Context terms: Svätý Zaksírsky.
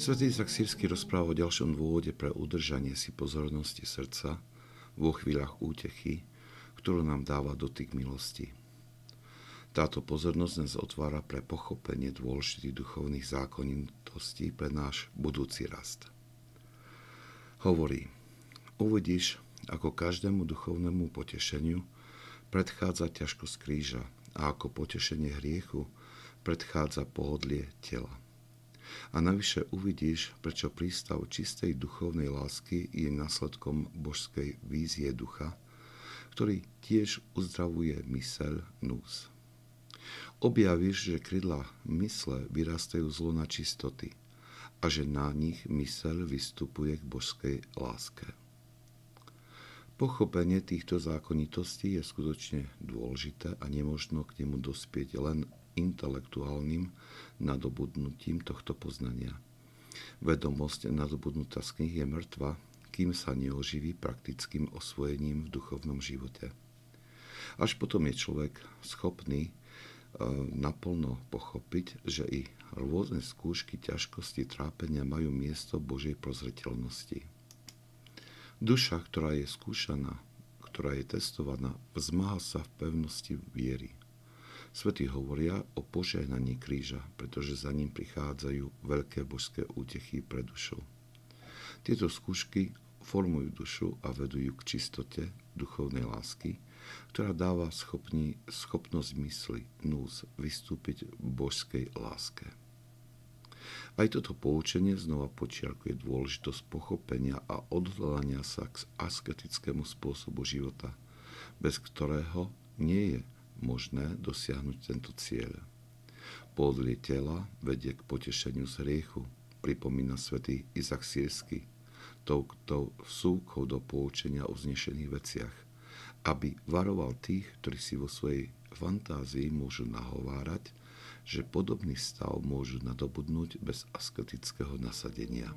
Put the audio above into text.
Svätý Zaksírsky rozpráva o ďalšom dôvode pre udržanie si pozornosti srdca vo chvíľach útechy, ktorú nám dáva dotyk milosti. Táto pozornosť nás otvára pre pochopenie dôležitých duchovných zákonitostí pre náš budúci rast. Hovorí, uvidíš, ako každému duchovnému potešeniu predchádza ťažkosť kríža a ako potešenie hriechu predchádza pohodlie tela. A navyše uvidíš, prečo prístav čistej duchovnej lásky je následkom božskej vízie ducha, ktorý tiež uzdravuje myseľ nús. Objavíš, že krídla mysle vyrastajú z lona čistoty a že na nich myseľ vystupuje k božskej láske. Pochopenie týchto zákonitostí je skutočne dôležité a nemožno k nemu dospieť len intelektuálnym nadobudnutím tohto poznania. Vedomosť nadobudnutá z knih je mŕtva, kým sa neoživí praktickým osvojením v duchovnom živote. Až potom je človek schopný naplno pochopiť, že i rôzne skúšky, ťažkosti, trápenia majú miesto Božej prozreteľnosti. Duša, ktorá je skúšaná, ktorá je testovaná, vzmáha sa v pevnosti viery. Svätí hovoria o požehnaní kríža, pretože za ním prichádzajú veľké božské útechy pre dušu. Tieto skúšky formujú dušu a vedú ju k čistote duchovnej lásky, ktorá dáva schopnosť mysli, nús, vystúpiť v božskej láske. Aj toto poučenie znova počiarkuje dôležitosť pochopenia a odhodlania sa k asketickému spôsobu života, bez ktorého nie je možné dosiahnuť tento cieľ. Pohodlie tela vedie k potešeniu z hriechu, pripomína svätý Zaksírsky, touto vsúkou do poučenia o vznešených veciach, aby varoval tých, ktorí si vo svojej fantázii môžu nahovárať, že podobný stav môžu nadobudnúť bez asketického nasadenia.